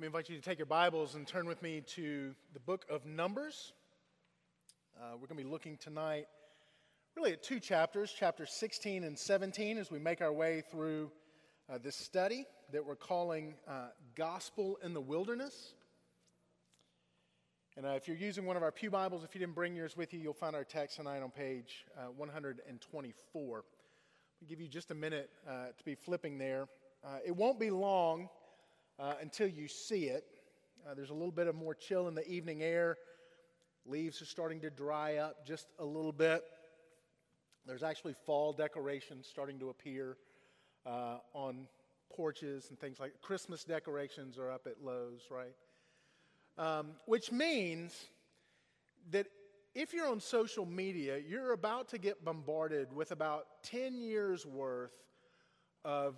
Let me invite you to take your Bibles and turn with me to the book of Numbers. We're going to be looking tonight really at two chapters, chapters 16 and 17, as we make our way through this study that we're calling Gospel in the Wilderness. And if you're using one of our pew Bibles, if you didn't bring yours with you, you'll find our text tonight on page 124. I'll give you just a minute to be flipping there. It won't be long until you see it. There's a little bit of more chill in the evening air. Leaves are starting to dry up just a little bit. There's actually fall decorations starting to appear on porches and things like Christmas decorations are up at Lowe's, right? Which means that if you're on social media, you're about to get bombarded with about 10 years worth of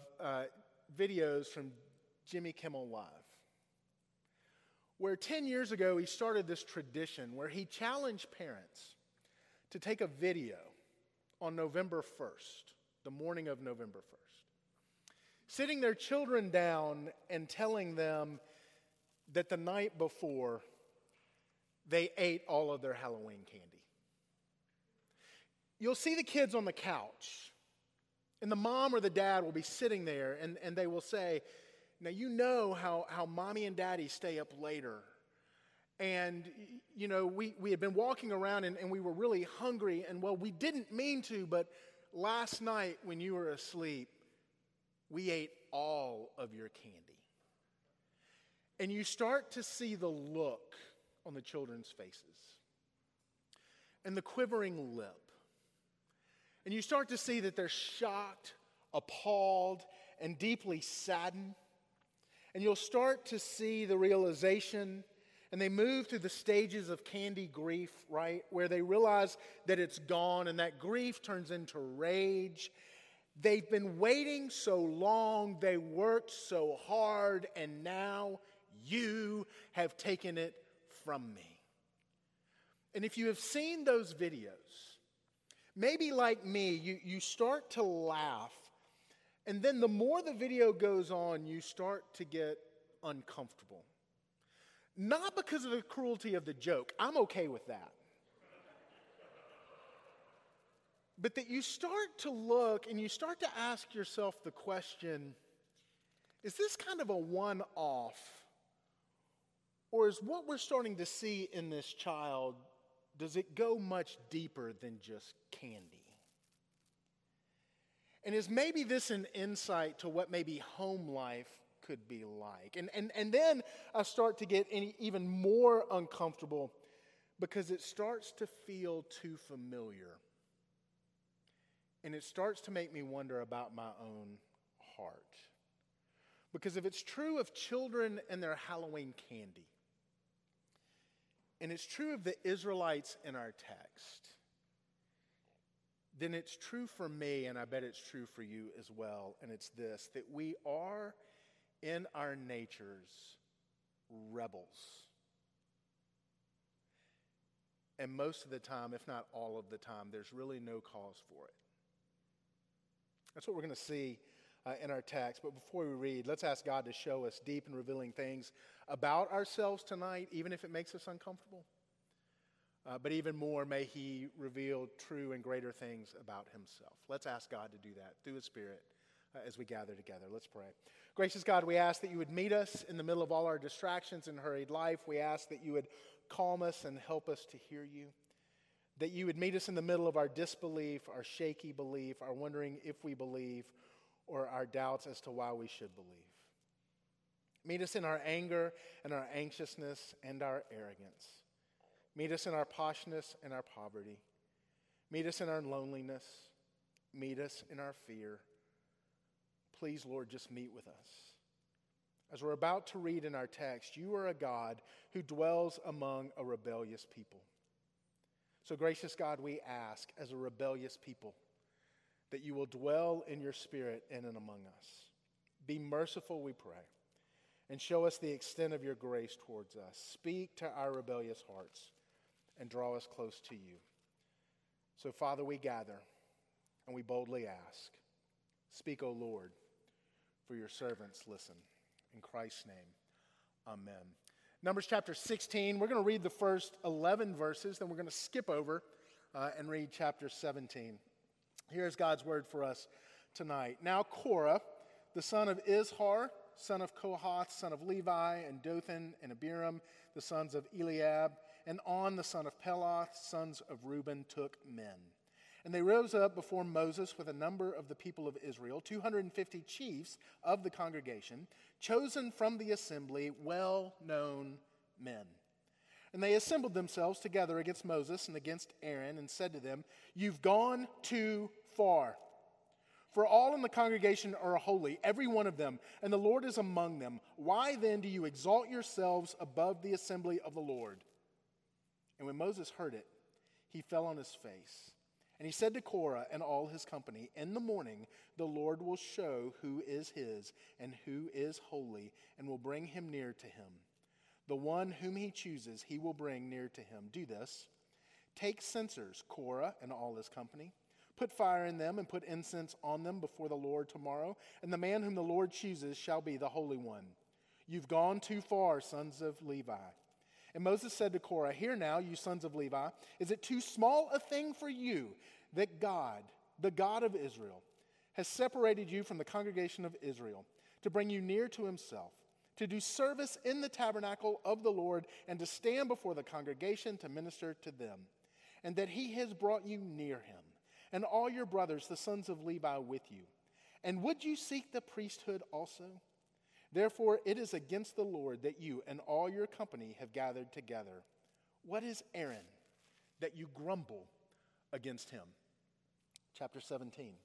videos from Jimmy Kimmel Live, where 10 years ago he started this tradition where he challenged parents to take a video on November 1st, the morning of November 1st, sitting their children down and telling them that the night before they ate all of their Halloween candy. You'll see the kids on the couch, and the mom or the dad will be sitting there, and they will say, now, you know how mommy and daddy stay up later. And, you know, we had been walking around and we were really hungry. And, well, we didn't mean to, but last night when you were asleep, we ate all of your candy. And you start to see the look on the children's faces and the quivering lip. And you start to see that they're shocked, appalled, and deeply saddened. And you'll start to see the realization, and they move through the stages of candy grief, right, where they realize that it's gone, and that grief turns into rage. They've been waiting so long, they worked so hard, and now you have taken it from me. And if you have seen those videos, maybe like me, you start to laugh. And then the more the video goes on, you start to get uncomfortable. Not because of the cruelty of the joke. I'm okay with that. But that you start to look and you start to ask yourself the question, is this kind of a one-off? Or is what we're starting to see in this child, does it go much deeper than just candy? And is maybe this an insight to what maybe home life could be like? And then I start to get even more uncomfortable because it starts to feel too familiar. And it starts to make me wonder about my own heart. Because if it's true of children and their Halloween candy, and it's true of the Israelites in our text, then it's true for me, and I bet it's true for you as well, and it's this, that we are in our natures rebels. And most of the time, if not all of the time, there's really no cause for it. That's what we're going to see in our text. But before we read, let's ask God to show us deep and revealing things about ourselves tonight, even if it makes us uncomfortable. But even more, may he reveal true and greater things about himself. Let's ask God to do that through his Spirit as we gather together. Let's pray. Gracious God, we ask that you would meet us in the middle of all our distractions and hurried life. We ask that you would calm us and help us to hear you. That you would meet us in the middle of our disbelief, our shaky belief, our wondering if we believe, or our doubts as to why we should believe. Meet us in our anger and our anxiousness and our arrogance. Meet us in our poshness and our poverty. Meet us in our loneliness. Meet us in our fear. Please, Lord, just meet with us. As we're about to read in our text, you are a God who dwells among a rebellious people. So, gracious God, we ask as a rebellious people that you will dwell in your Spirit in and among us. Be merciful, we pray. And show us the extent of your grace towards us. Speak to our rebellious hearts and draw us close to you. So, Father, we gather and we boldly ask, speak, O Lord, for your servants listen. In Christ's name, Amen. Numbers chapter 16, we're going to read the first 11 verses, then we're going to skip over and read chapter 17. Here's God's word for us tonight. Now Korah, the son of Izhar, son of Kohath, son of Levi, and Dathan, and Abiram, the sons of Eliab, and On, the son of Peleth, sons of Reuben, took men. And they rose up before Moses with a number of the people of Israel, 250 chiefs of the congregation, chosen from the assembly, well-known men. And they assembled themselves together against Moses and against Aaron and said to them, "You've gone too far. For all in the congregation are holy, every one of them, and the Lord is among them. Why then do you exalt yourselves above the assembly of the Lord?" And when Moses heard it, he fell on his face. And he said to Korah and all his company, "In the morning the Lord will show who is his and who is holy, and will bring him near to him. The one whom he chooses he will bring near to him. Do this. Take censers, Korah and all his company. Put fire in them and put incense on them before the Lord tomorrow, and the man whom the Lord chooses shall be the Holy One. You've gone too far, sons of Levi." And Moses said to Korah, "Hear now, you sons of Levi, is it too small a thing for you that God, the God of Israel, has separated you from the congregation of Israel to bring you near to himself, to do service in the tabernacle of the Lord, and to stand before the congregation to minister to them, and that he has brought you near him, and all your brothers, the sons of Levi, with you? And would you seek the priesthood also? Therefore, it is against the Lord that you and all your company have gathered together. What is Aaron that you grumble against him?" Chapter 17.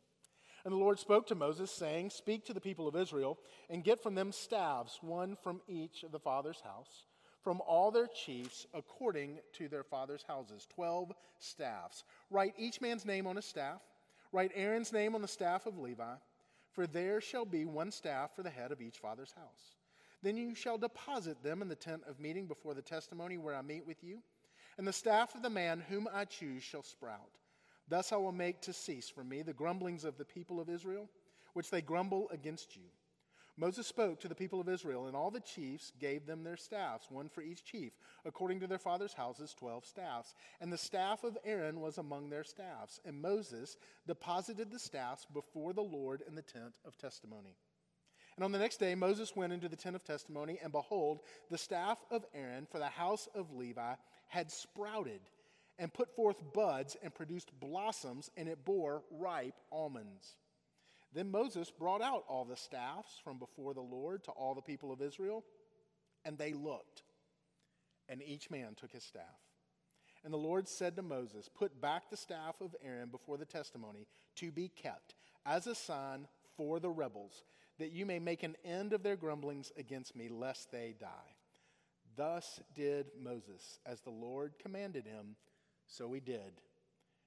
And the Lord spoke to Moses, saying, "Speak to the people of Israel, and get from them staves, one from each of the father's house, from all their chiefs according to their father's houses, 12 staffs. Write each man's name on a staff. Write Aaron's name on the staff of Levi, for there shall be one staff for the head of each father's house. Then you shall deposit them in the tent of meeting before the testimony where I meet with you, and the staff of the man whom I choose shall sprout. Thus I will make to cease from me the grumblings of the people of Israel, which they grumble against you." Moses spoke to the people of Israel, and all the chiefs gave them their staffs, one for each chief, according to their father's houses, 12 staffs. And the staff of Aaron was among their staffs. And Moses deposited the staffs before the Lord in the tent of testimony. And on the next day Moses went into the tent of testimony, and behold, the staff of Aaron for the house of Levi had sprouted and put forth buds and produced blossoms, and it bore ripe almonds. Then Moses brought out all the staffs from before the Lord to all the people of Israel, and they looked, and each man took his staff. And the Lord said to Moses, "Put back the staff of Aaron before the testimony to be kept as a sign for the rebels, that you may make an end of their grumblings against me, lest they die." Thus did Moses, as the Lord commanded him, so he did.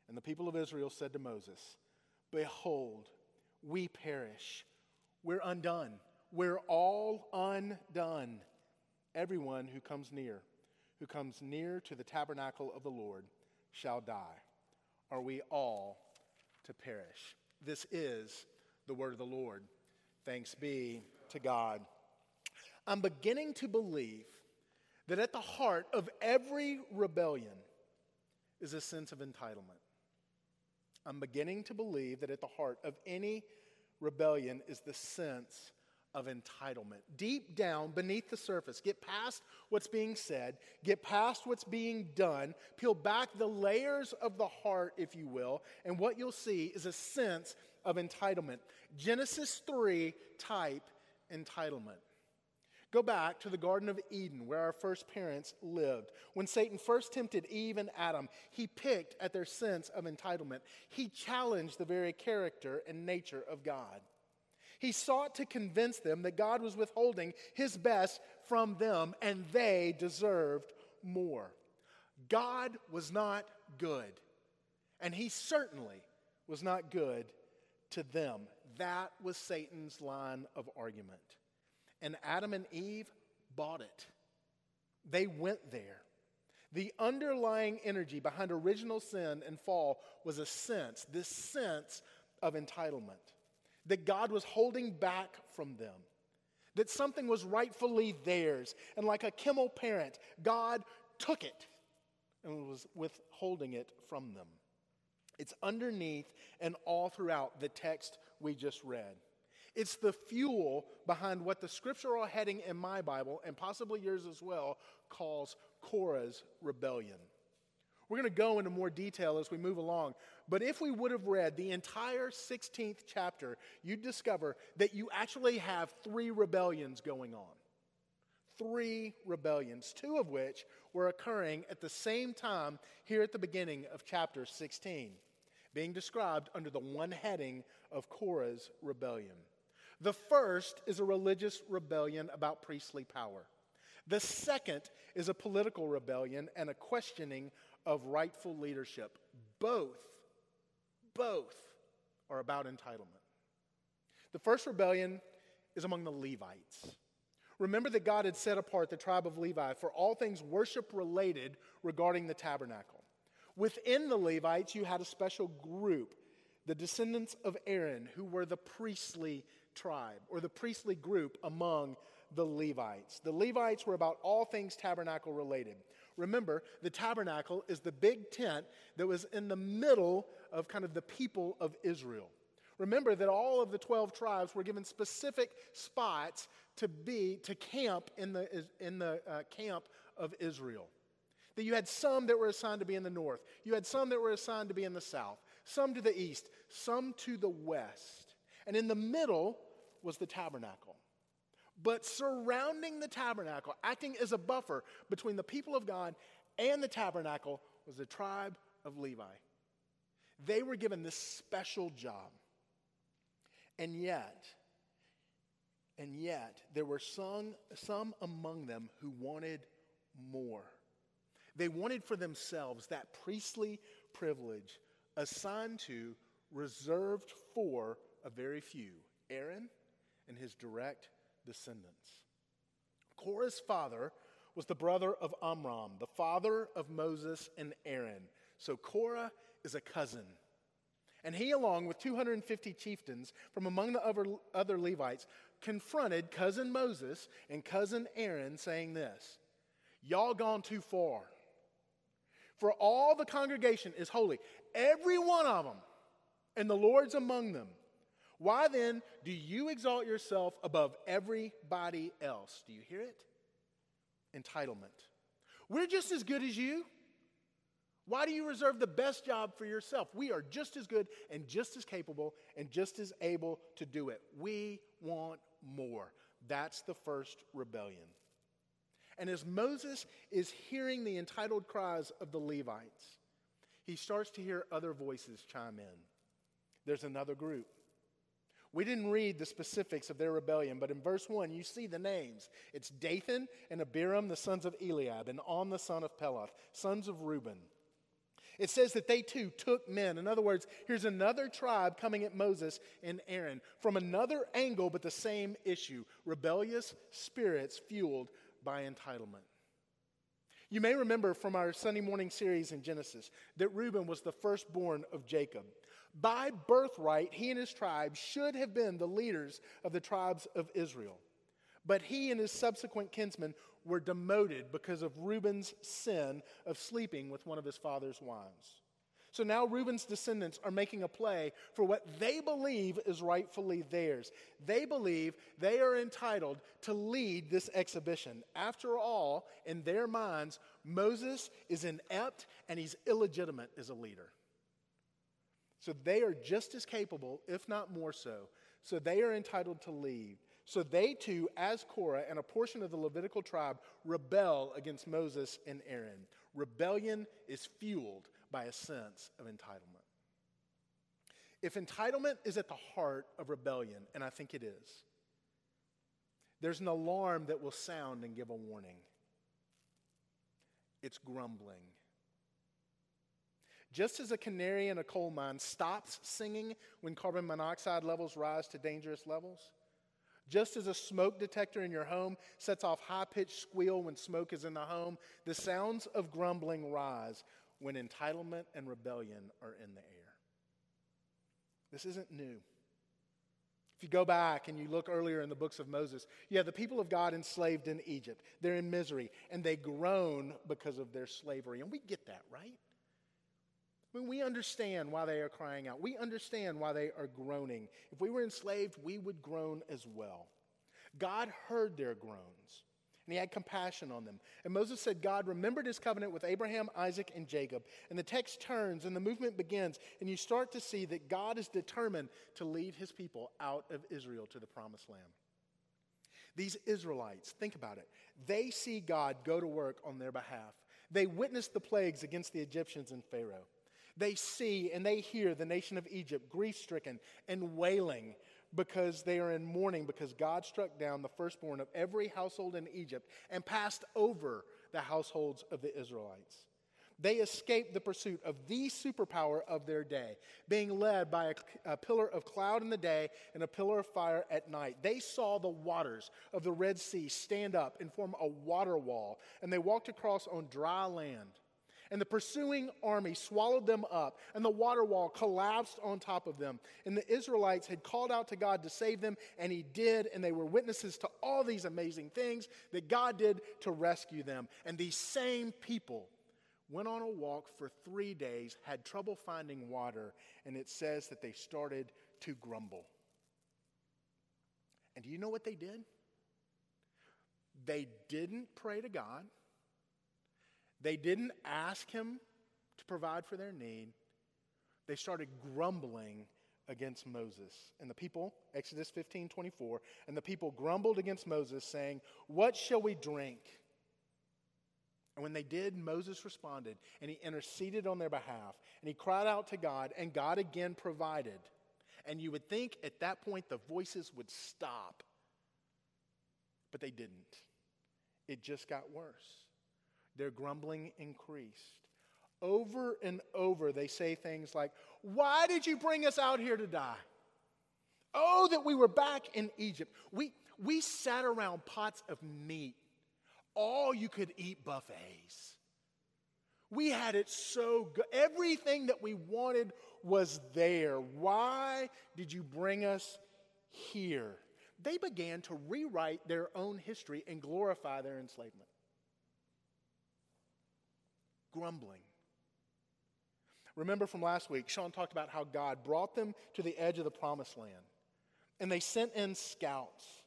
And the people of Israel said to Moses, "Behold, we perish. We're undone. We're all undone. Everyone who comes near to the tabernacle of the Lord, shall die. Are we all to perish?" This is the word of the Lord. Thanks be to God. I'm beginning to believe that at the heart of every rebellion is a sense of entitlement. I'm beginning to believe that at the heart of any rebellion is the sense of entitlement. Deep down beneath the surface, get past what's being said, get past what's being done, peel back the layers of the heart, if you will, and what you'll see is a sense of entitlement. Genesis 3 type entitlement. Go back to the Garden of Eden, where our first parents lived. When Satan first tempted Eve and Adam, he picked at their sense of entitlement. He challenged the very character and nature of God. He sought to convince them that God was withholding his best from them, and they deserved more. God was not good, and he certainly was not good to them. That was Satan's line of argument. And Adam and Eve bought it. They went there. The underlying energy behind original sin and fall was a sense, this sense of entitlement, that God was holding back from them, that something was rightfully theirs. And like a Kimmel parent, God took it and was withholding it from them. It's underneath and all throughout the text we just read. It's the fuel behind what the scriptural heading in my Bible, and possibly yours as well, calls Korah's rebellion. We're going to go into more detail as we move along. But if we would have read the entire 16th chapter, you'd discover that you actually have three rebellions going on. Three rebellions, two of which were occurring at the same time here at the beginning of chapter 16, being described under the one heading of Korah's rebellion. The first is a religious rebellion about priestly power. The second is a political rebellion and a questioning of rightful leadership. Both are about entitlement. The first rebellion is among the Levites. Remember that God had set apart the tribe of Levi for all things worship-related regarding the tabernacle. Within the Levites, you had a special group, the descendants of Aaron, who were the priestly tribe, or the priestly group among the Levites. The Levites were about all things tabernacle-related. Remember, the tabernacle is the big tent that was in the middle of kind of the people of Israel. Remember that all of the 12 tribes were given specific spots to camp in the camp of Israel. That you had some that were assigned to be in the north. You had some that were assigned to be in the south. Some to the east. Some to the west. And in the middle was the tabernacle. But surrounding the tabernacle, acting as a buffer between the people of God and the tabernacle, was the tribe of Levi. They were given this special job. And yet, there were some among them who wanted more. They wanted for themselves that priestly privilege assigned to, reserved for a very few, Aaron and his direct descendants. Korah's father was the brother of Amram, the father of Moses and Aaron. So Korah is a cousin. And he, along with 250 chieftains from among the other Levites, confronted cousin Moses and cousin Aaron, saying this, "Y'all gone too far. For all the congregation is holy, every one of them, and the Lord's among them. Why then do you exalt yourself above everybody else?" Do you hear it? Entitlement. We're just as good as you. Why do you reserve the best job for yourself? We are just as good and just as capable and just as able to do it. We want more. That's the first rebellion. And as Moses is hearing the entitled cries of the Levites, he starts to hear other voices chime in. There's another group. We didn't read the specifics of their rebellion, but in verse 1, you see the names. It's Dathan and Abiram, the sons of Eliab, and On, the son of Peleth, sons of Reuben. It says that they too took men. In other words, here's another tribe coming at Moses and Aaron from another angle, but the same issue. Rebellious spirits fueled by entitlement. You may remember from our Sunday morning series in Genesis that Reuben was the firstborn of Jacob. By birthright, he and his tribe should have been the leaders of the tribes of Israel. But he and his subsequent kinsmen were demoted because of Reuben's sin of sleeping with one of his father's wives. So now Reuben's descendants are making a play for what they believe is rightfully theirs. They believe they are entitled to lead this exhibition. After all, in their minds, Moses is inept and he's illegitimate as a leader. So they are just as capable, if not more so. So they are entitled to lead. So they too, as Korah and a portion of the Levitical tribe, rebel against Moses and Aaron. Rebellion is fueled by a sense of entitlement. If entitlement is at the heart of rebellion, and I think it is, there's an alarm that will sound and give a warning. It's grumbling. Just as a canary in a coal mine stops singing when carbon monoxide levels rise to dangerous levels, just as a smoke detector in your home sets off high-pitched squeal when smoke is in the home, the sounds of grumbling rise when entitlement and rebellion are in the air. This isn't new. If you go back and you look earlier in the books of Moses, you have the people of God enslaved in Egypt. They're in misery, and they groan because of their slavery. And we get that, right? I mean, we understand why they are crying out. We understand why they are groaning. If we were enslaved, we would groan as well. God heard their groans, and he had compassion on them. And Moses said, God remembered his covenant with Abraham, Isaac, and Jacob. And the text turns, and the movement begins, and you start to see that God is determined to lead his people out of Israel to the promised land. These Israelites, think about it, they see God go to work on their behalf. They witness the plagues against the Egyptians and Pharaoh. They see and they hear the nation of Egypt grief-stricken and wailing because they are in mourning because God struck down the firstborn of every household in Egypt and passed over the households of the Israelites. They escaped the pursuit of the superpower of their day, being led by a pillar of cloud in the day and a pillar of fire at night. They saw the waters of the Red Sea stand up and form a water wall, and they walked across on dry land. And the pursuing army swallowed them up, and the water wall collapsed on top of them. And the Israelites had called out to God to save them, and he did, and they were witnesses to all these amazing things that God did to rescue them. And these same people went on a walk for 3 days, had trouble finding water, and it says that they started to grumble. And do you know what they did? They didn't pray to God. They didn't ask him to provide for their need. They started grumbling against Moses. And the people, Exodus 15:24, and the people grumbled against Moses, saying, "What shall we drink?" And when they did, Moses responded, and he interceded on their behalf. And he cried out to God, and God again provided. And you would think at that point the voices would stop. But they didn't. It just got worse. Their grumbling increased. Over and over, they say things like, "Why did you bring us out here to die? Oh, that we were back in Egypt. We sat around pots of meat, all you could eat buffets. We had it so good. Everything that we wanted was there. Why did you bring us here?" They began to rewrite their own history and glorify their enslavement. Grumbling. Remember from last week, Sean talked about how God brought them to the edge of the promised land. And they sent in scouts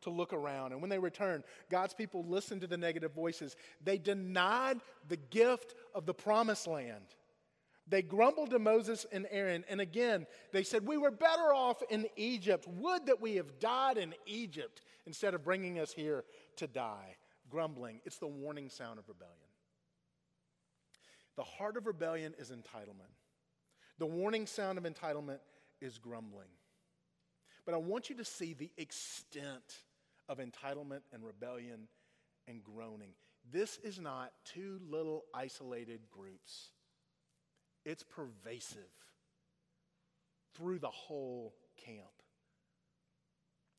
to look around. And when they returned, God's people listened to the negative voices. They denied the gift of the promised land. They grumbled to Moses and Aaron. And again, they said, "We were better off in Egypt. Would that we have died in Egypt instead of bringing us here to die." Grumbling. It's the warning sound of rebellion. The heart of rebellion is entitlement. The warning sound of entitlement is grumbling. But I want you to see the extent of entitlement and rebellion and groaning. This is not two little isolated groups. It's pervasive through the whole camp.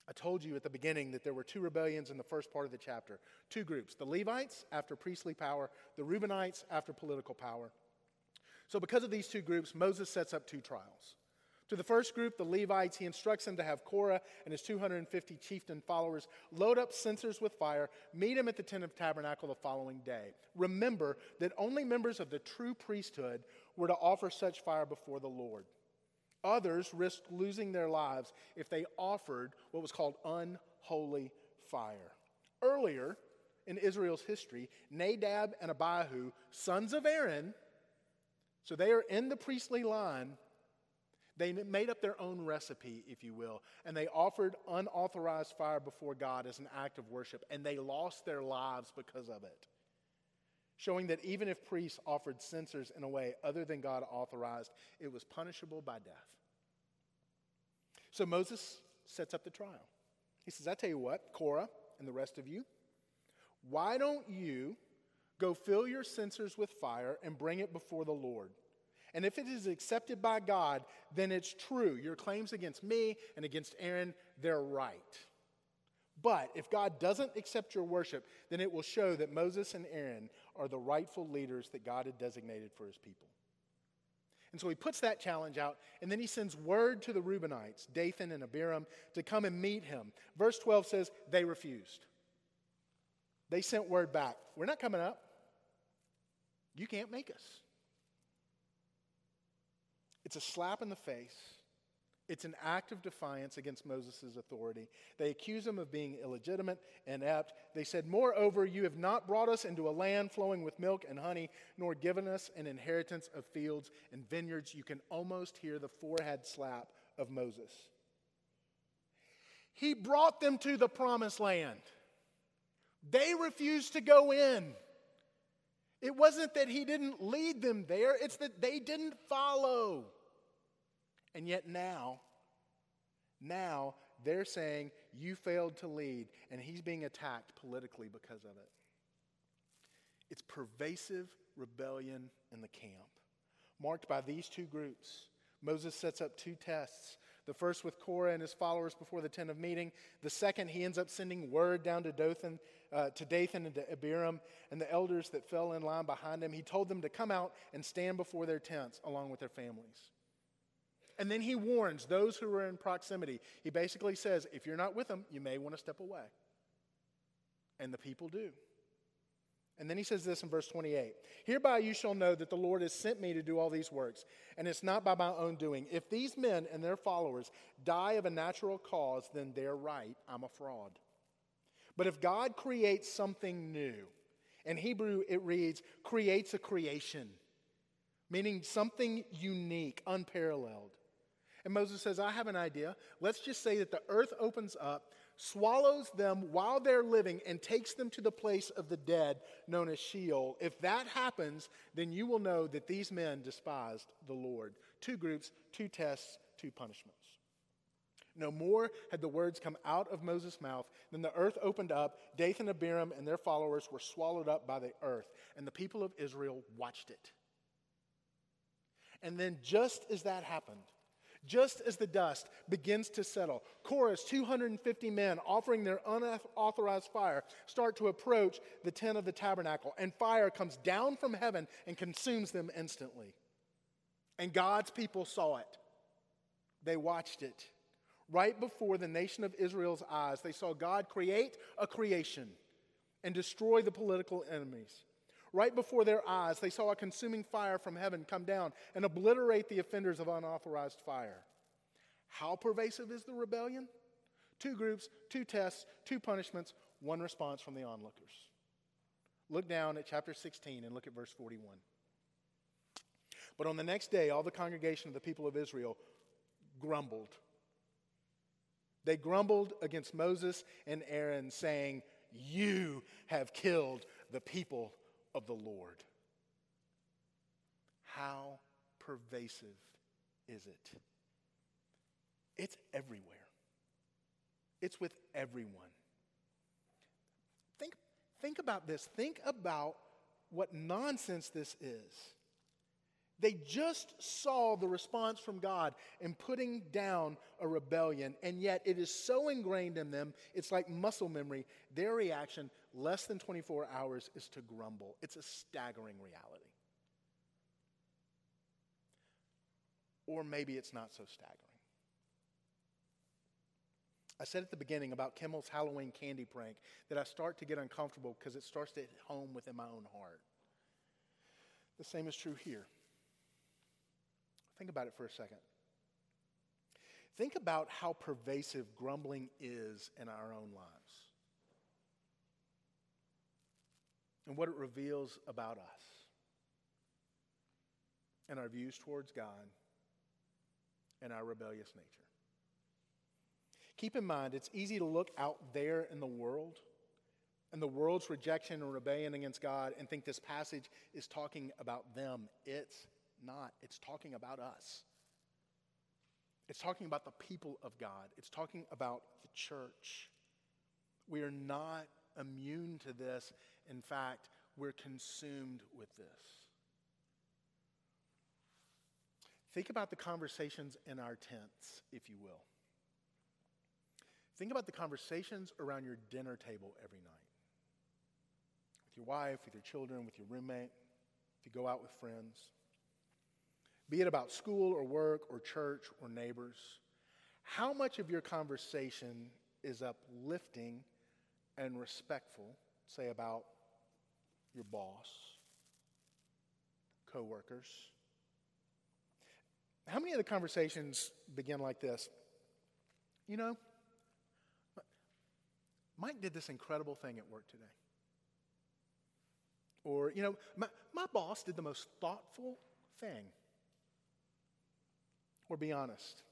I told you at the beginning that there were two rebellions in the first part of the chapter. Two groups, the Levites after priestly power, the Reubenites after political power. So because of these two groups, Moses sets up two trials. To the first group, the Levites, he instructs them to have Korah and his 250 chieftain followers load up censers with fire, meet him at the tent of tabernacle the following day. Remember that only members of the true priesthood were to offer such fire before the Lord. Others risked losing their lives if they offered what was called unholy fire. Earlier in Israel's history, Nadab and Abihu, sons of Aaron, so they are in the priestly line, they made up their own recipe, if you will, and they offered unauthorized fire before God as an act of worship, and they lost their lives because of it, showing that even if priests offered censers in a way other than God authorized, it was punishable by death. So Moses sets up the trial. He says, "I tell you what, Korah and the rest of you, why don't you go fill your censers with fire and bring it before the Lord? And if it is accepted by God, then it's true. Your claims against me and against Aaron, they're right. But if God doesn't accept your worship, then it will show that Moses and Aaron are the rightful leaders that God had designated for his people." And so he puts that challenge out, and then he sends word to the Reubenites, Dathan and Abiram, to come and meet him. Verse 12 says, they refused. They sent word back, we're not coming up. You can't make us. It's a slap in the face. It's an act of defiance against Moses' authority. They accuse him of being illegitimate, inept. They said, moreover, you have not brought us into a land flowing with milk and honey, nor given us an inheritance of fields and vineyards. You can almost hear the forehead slap of Moses. He brought them to the promised land. They refused to go in. It wasn't that he didn't lead them there. It's that they didn't follow. And yet now they're saying you failed to lead, and he's being attacked politically because of it. It's pervasive rebellion in the camp, marked by these two groups. Moses sets up two tests. The first with Korah and his followers before the tent of meeting. The second, he ends up sending word down to Dathan and to Abiram and the elders that fell in line behind him. He told them to come out and stand before their tents along with their families. And then he warns those who are in proximity. He basically says, if you're not with them, you may want to step away. And the people do. And then he says this in verse 28. Hereby you shall know that the Lord has sent me to do all these works, and it's not by my own doing. If these men and their followers die of a natural cause, then they're right, I'm a fraud. But if God creates something new, in Hebrew it reads, creates a creation, meaning something unique, unparalleled. And Moses says, I have an idea. Let's just say that the earth opens up, swallows them while they're living, and takes them to the place of the dead known as Sheol. If that happens, then you will know that these men despised the Lord. Two groups, two tests, two punishments. No more had the words come out of Moses' mouth than the earth opened up, Dathan, Abiram, and their followers were swallowed up by the earth, and the people of Israel watched it. And then just as that happened, just as the dust begins to settle, Korah's 250 men offering their unauthorized fire start to approach the tent of the tabernacle, and fire comes down from heaven and consumes them instantly. And God's people saw it. They watched it. Right before the nation of Israel's eyes, they saw God create a creation and destroy the political enemies. Right before their eyes, they saw a consuming fire from heaven come down and obliterate the offenders of unauthorized fire. How pervasive is the rebellion? Two groups, two tests, two punishments, one response from the onlookers. Look down at chapter 16 and look at verse 41. But on the next day, all the congregation of the people of Israel grumbled. They grumbled against Moses and Aaron, saying, you have killed the people of the Lord. How pervasive is it? It's everywhere. It's with everyone. Think about this. Think about what nonsense this is. They just saw the response from God in putting down a rebellion, and yet it is so ingrained in them, it's like muscle memory. Their reaction, less than 24 hours, is to grumble. It's a staggering reality. Or maybe it's not so staggering. I said at the beginning about Kimmel's Halloween candy prank that I start to get uncomfortable because it starts to hit home within my own heart. The same is true here. Think about it for a second. Think about how pervasive grumbling is in our own lives and what it reveals about us and our views towards God and our rebellious nature. Keep in mind, it's easy to look out there in the world and the world's rejection and rebellion against God and think this passage is talking about them. It's not. It's talking about us. It's talking about the people of God. It's talking about the church. We are not immune to this. In fact, we're consumed with this. Think about the conversations in our tents, if you will. Think about the conversations around your dinner table every night. With your wife, with your children, with your roommate, if you go out with friends. be it about school or work or church or neighbors, how much of your conversation is uplifting and respectful, say about your boss, coworkers? How many of the conversations begin like this? You know, Mike did this incredible thing at work today. Or, you know, my boss did the most thoughtful thing. Or be honest.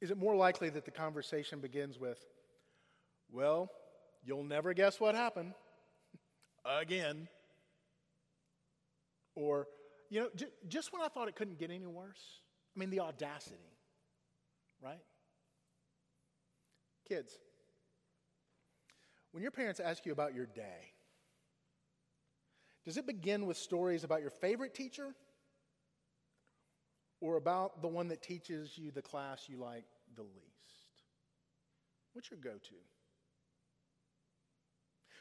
Is it more likely that the conversation begins with, well, you'll never guess what happened. Again. Or, you know, just when I thought it couldn't get any worse. I mean, the audacity, right? Kids, when your parents ask you about your day, does it begin with stories about your favorite teacher or about the one that teaches you the class you like the least? What's your go-to?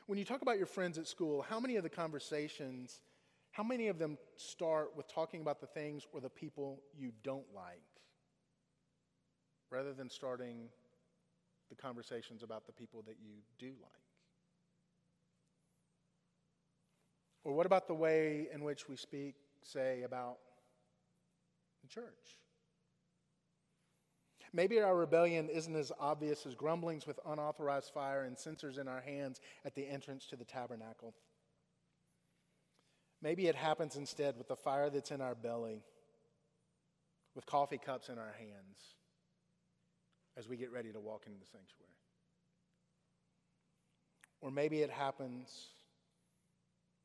When you talk about your friends at school, how many of them start with talking about the things or the people you don't like rather than starting the conversations about the people that you do like? Or what about the way in which we speak, say, about the church? Maybe our rebellion isn't as obvious as grumblings with unauthorized fire and censers in our hands at the entrance to the tabernacle. Maybe it happens instead with the fire that's in our belly, with coffee cups in our hands, as we get ready to walk into the sanctuary. Or maybe it happens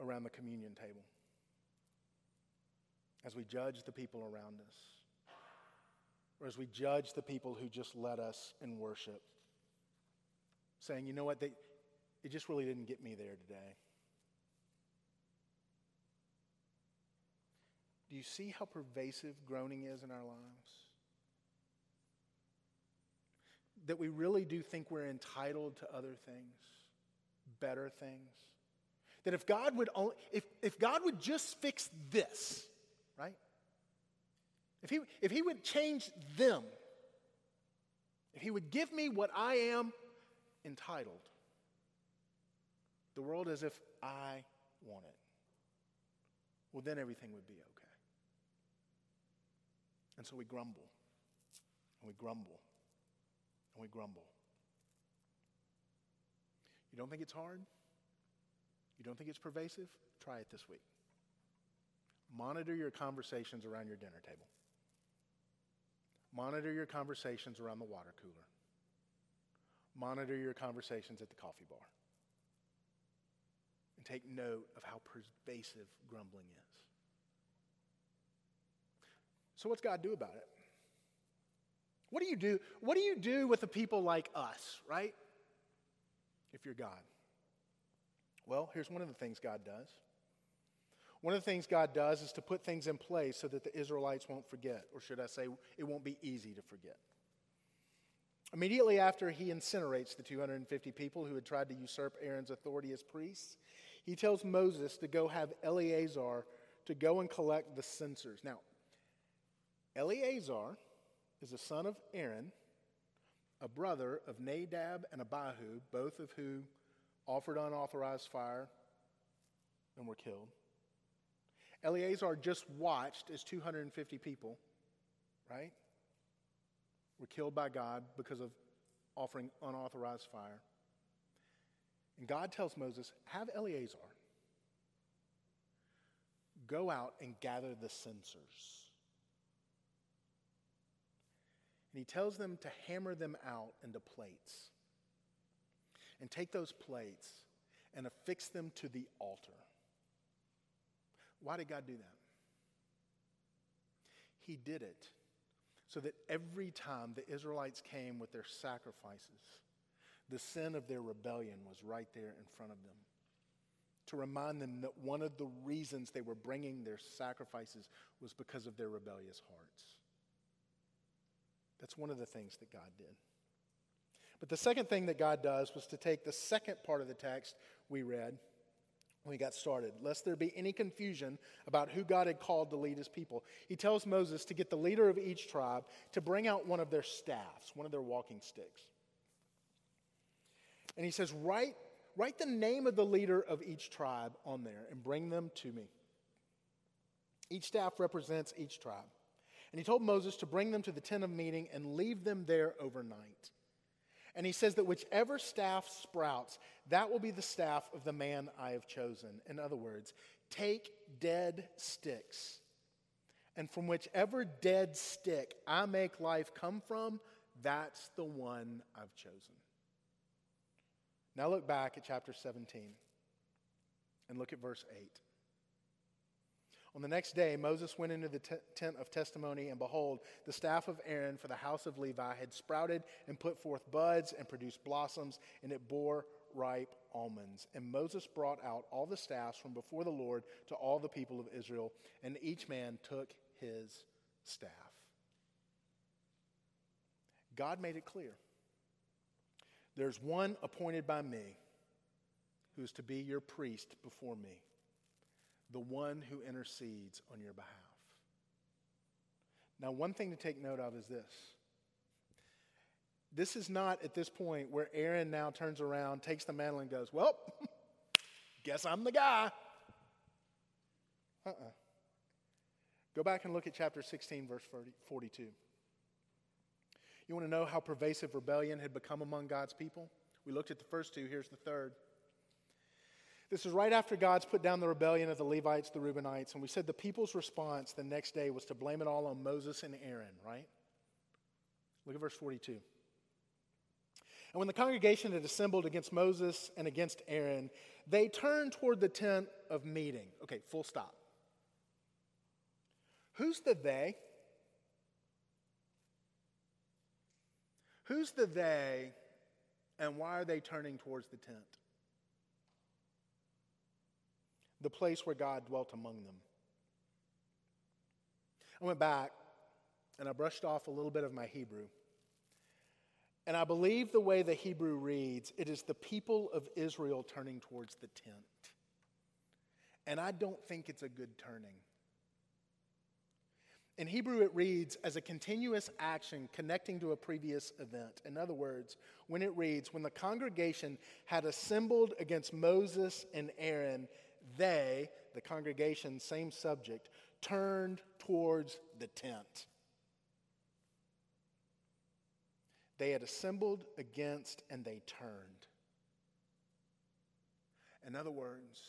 around the communion table, as we judge the people around us, or as we judge the people who just led us in worship, saying, you know what, it just really didn't get me there today. Do you see how pervasive groaning is in our lives? That we really do think we're entitled to other things, better things. That if God would only, if God would just fix this, right? If he would change them, if he would give me what I am entitled, the world as if I want it, well, then everything would be okay. And so we grumble, and we grumble, and we grumble. You don't think it's hard? You don't think it's pervasive? Try it this week. Monitor your conversations around your dinner table. Monitor your conversations around the water cooler. Monitor your conversations at the coffee bar. And take note of how pervasive grumbling is. So what's God do about it? What do you do? What do you do with the people like us, right? If you're God. Well, here's one of the things God does. One of the things God does is to put things in place so that the Israelites won't forget, or should I say, it won't be easy to forget. Immediately after he incinerates the 250 people who had tried to usurp Aaron's authority as priests, he tells Moses to go have Eleazar to go and collect the censers. Now, Eleazar is a son of Aaron, a brother of Nadab and Abihu, both of whom offered unauthorized fire and were killed. Eleazar just watched as 250 people, right, were killed by God because of offering unauthorized fire. And God tells Moses, have Eleazar go out and gather the censers. And he tells them to hammer them out into plates. And take those plates and affix them to the altar. Why did God do that? He did it so that every time the Israelites came with their sacrifices, the sin of their rebellion was right there in front of them. To remind them that one of the reasons they were bringing their sacrifices was because of their rebellious hearts. That's one of the things that God did. But the second thing that God does was to take the second part of the text we read, when we got started, lest there be any confusion about who God had called to lead his people. He tells Moses to get the leader of each tribe to bring out one of their staffs, one of their walking sticks. And he says, write the name of the leader of each tribe on there and bring them to me. Each staff represents each tribe. And he told Moses to bring them to the tent of meeting and leave them there overnight. And he says that whichever staff sprouts, that will be the staff of the man I have chosen. In other words, take dead sticks, and from whichever dead stick I make life come from, that's the one I've chosen. Now look back at chapter 17 and look at verse 8. On the next day, Moses went into the tent of testimony, and behold, the staff of Aaron for the house of Levi had sprouted and put forth buds and produced blossoms, and it bore ripe almonds. And Moses brought out all the staffs from before the Lord to all the people of Israel, and each man took his staff. God made it clear. There's one appointed by me who is to be your priest before me, the one who intercedes on your behalf. Now, one thing to take note of is this. This is not at this point where Aaron now turns around, takes the mantle, and goes, well, guess I'm the guy. Go back and look at chapter 16, verse 42. You want to know how pervasive rebellion had become among God's people? We looked at the first two. Here's the third. This is right after God's put down the rebellion of the Levites, the Reubenites, and we said the people's response the next day was to blame it all on Moses and Aaron, right? Look at verse 42. And when the congregation had assembled against Moses and against Aaron, they turned toward the tent of meeting. Okay, full stop. Who's the they? Who's the they, and why are they turning towards the tent? The place where God dwelt among them. I went back and I brushed off a little bit of my Hebrew. And I believe the way the Hebrew reads, it is the people of Israel turning towards the tent. And I don't think it's a good turning. In Hebrew, it reads as a continuous action connecting to a previous event. In other words, when it reads, when the congregation had assembled against Moses and Aaron, they, the congregation, same subject, turned towards the tent. They had assembled against and they turned. In other words,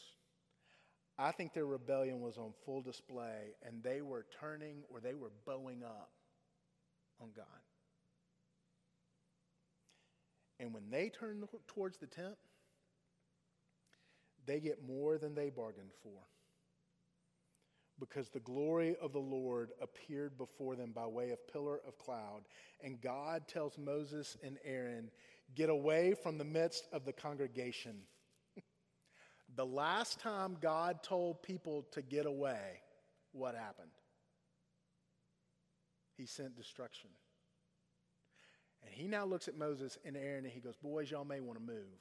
I think their rebellion was on full display and they were turning, or they were bowing up on God. And when they turned towards the tent, they get more than they bargained for, because the glory of the Lord appeared before them by way of pillar of cloud. And God tells Moses and Aaron, get away from the midst of the congregation. The last time God told people to get away, what happened? He sent destruction. And he now looks at Moses and Aaron and he goes, boys, y'all may want to move.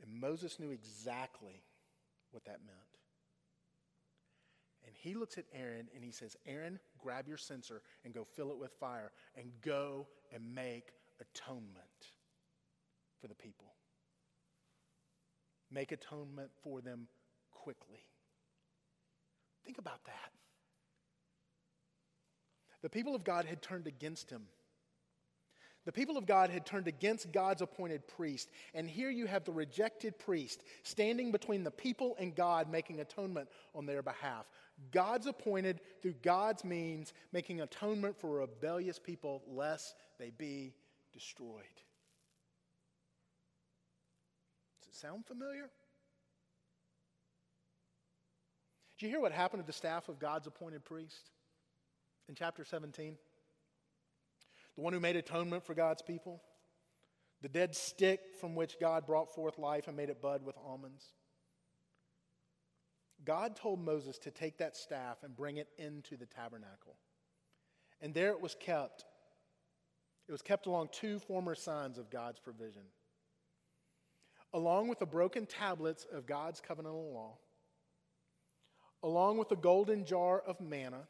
And Moses knew exactly what that meant. And he looks at Aaron and he says, Aaron, grab your censer and go fill it with fire and go and make atonement for the people. Make atonement for them quickly. Think about that. The people of God had turned against him. The people of God had turned against God's appointed priest. And here you have the rejected priest standing between the people and God, making atonement on their behalf. God's appointed, through God's means, making atonement for rebellious people, lest they be destroyed. Does it sound familiar? Do you hear what happened to the staff of God's appointed priest in chapter 17? The one who made atonement for God's people, the dead stick from which God brought forth life and made it bud with almonds. God told Moses to take that staff and bring it into the tabernacle. And there it was kept. It was kept along two former signs of God's provision. along with the broken tablets of God's covenantal law, along with the golden jar of manna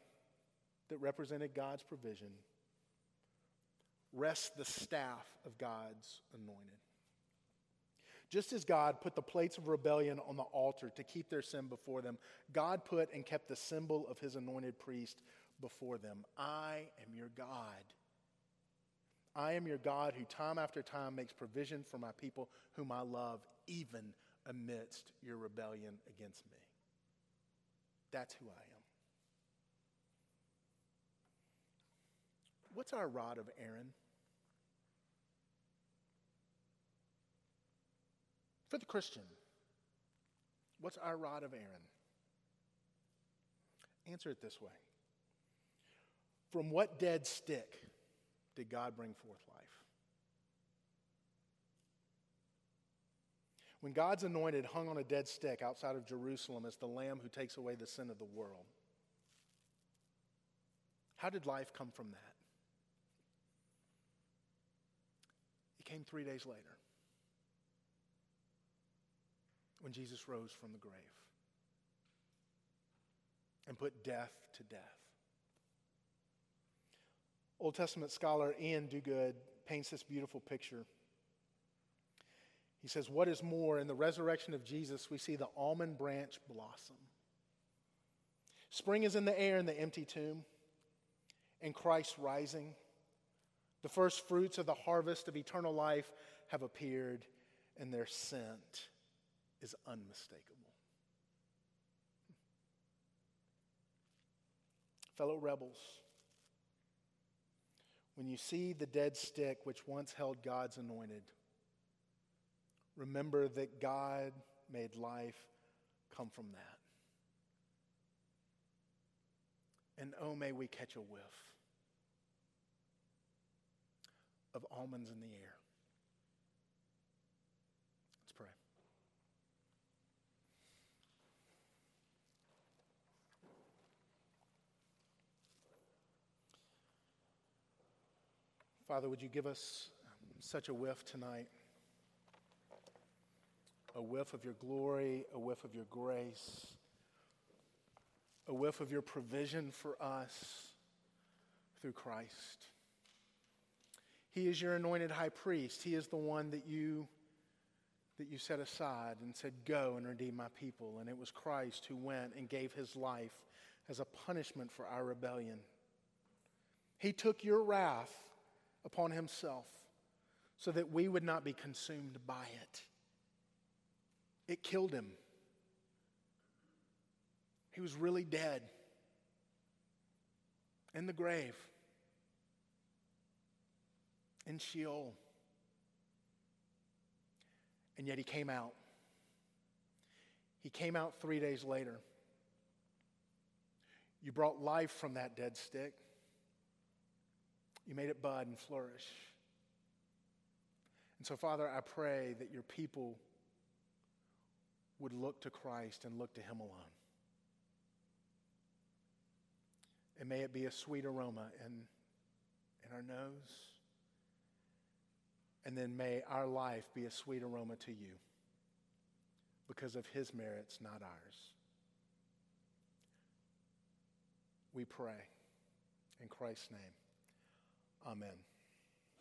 that represented God's provision, rests the staff of God's anointed. Just as God put the plates of rebellion on the altar to keep their sin before them, God put and kept the symbol of his anointed priest before them. I am your God. I am your God who time after time makes provision for my people whom I love, even amidst your rebellion against me. That's who I am. What's our rod of Aaron? For the Christian, what's our rod of Aaron? Answer it this way. From what dead stick did God bring forth life? When God's anointed hung on a dead stick outside of Jerusalem as the lamb who takes away the sin of the world, how did life come from that? It came 3 days later when Jesus rose from the grave and put death to death. Old Testament scholar Ian Duguid paints this beautiful picture. He says, what is more, in the resurrection of Jesus, we see the almond branch blossom. Spring is in the air in the empty tomb, and Christ rising. The first fruits of the harvest of eternal life have appeared, and their scent is unmistakable. Fellow rebels, when you see the dead stick which once held God's anointed, remember that God made life come from that. And oh, may we catch a whiff of almonds in the air. Let's pray. Father, would you give us such a whiff tonight? A whiff of your glory, a whiff of your grace, a whiff of your provision for us through Christ. He is your anointed high priest. He is the one that you set aside and said, go and redeem my people. And it was Christ who went and gave his life as a punishment for our rebellion. He took your wrath upon himself so that we would not be consumed by it. It killed him. He was really dead in the grave, in Sheol. And yet he came out. He came out 3 days later. You brought life from that dead stick. You made it bud and flourish. And so, Father, I pray that your people would look to Christ and look to him alone. And may it be a sweet aroma in our nose. And then may our life be a sweet aroma to you because of his merits, not ours. We pray in Christ's name. Amen.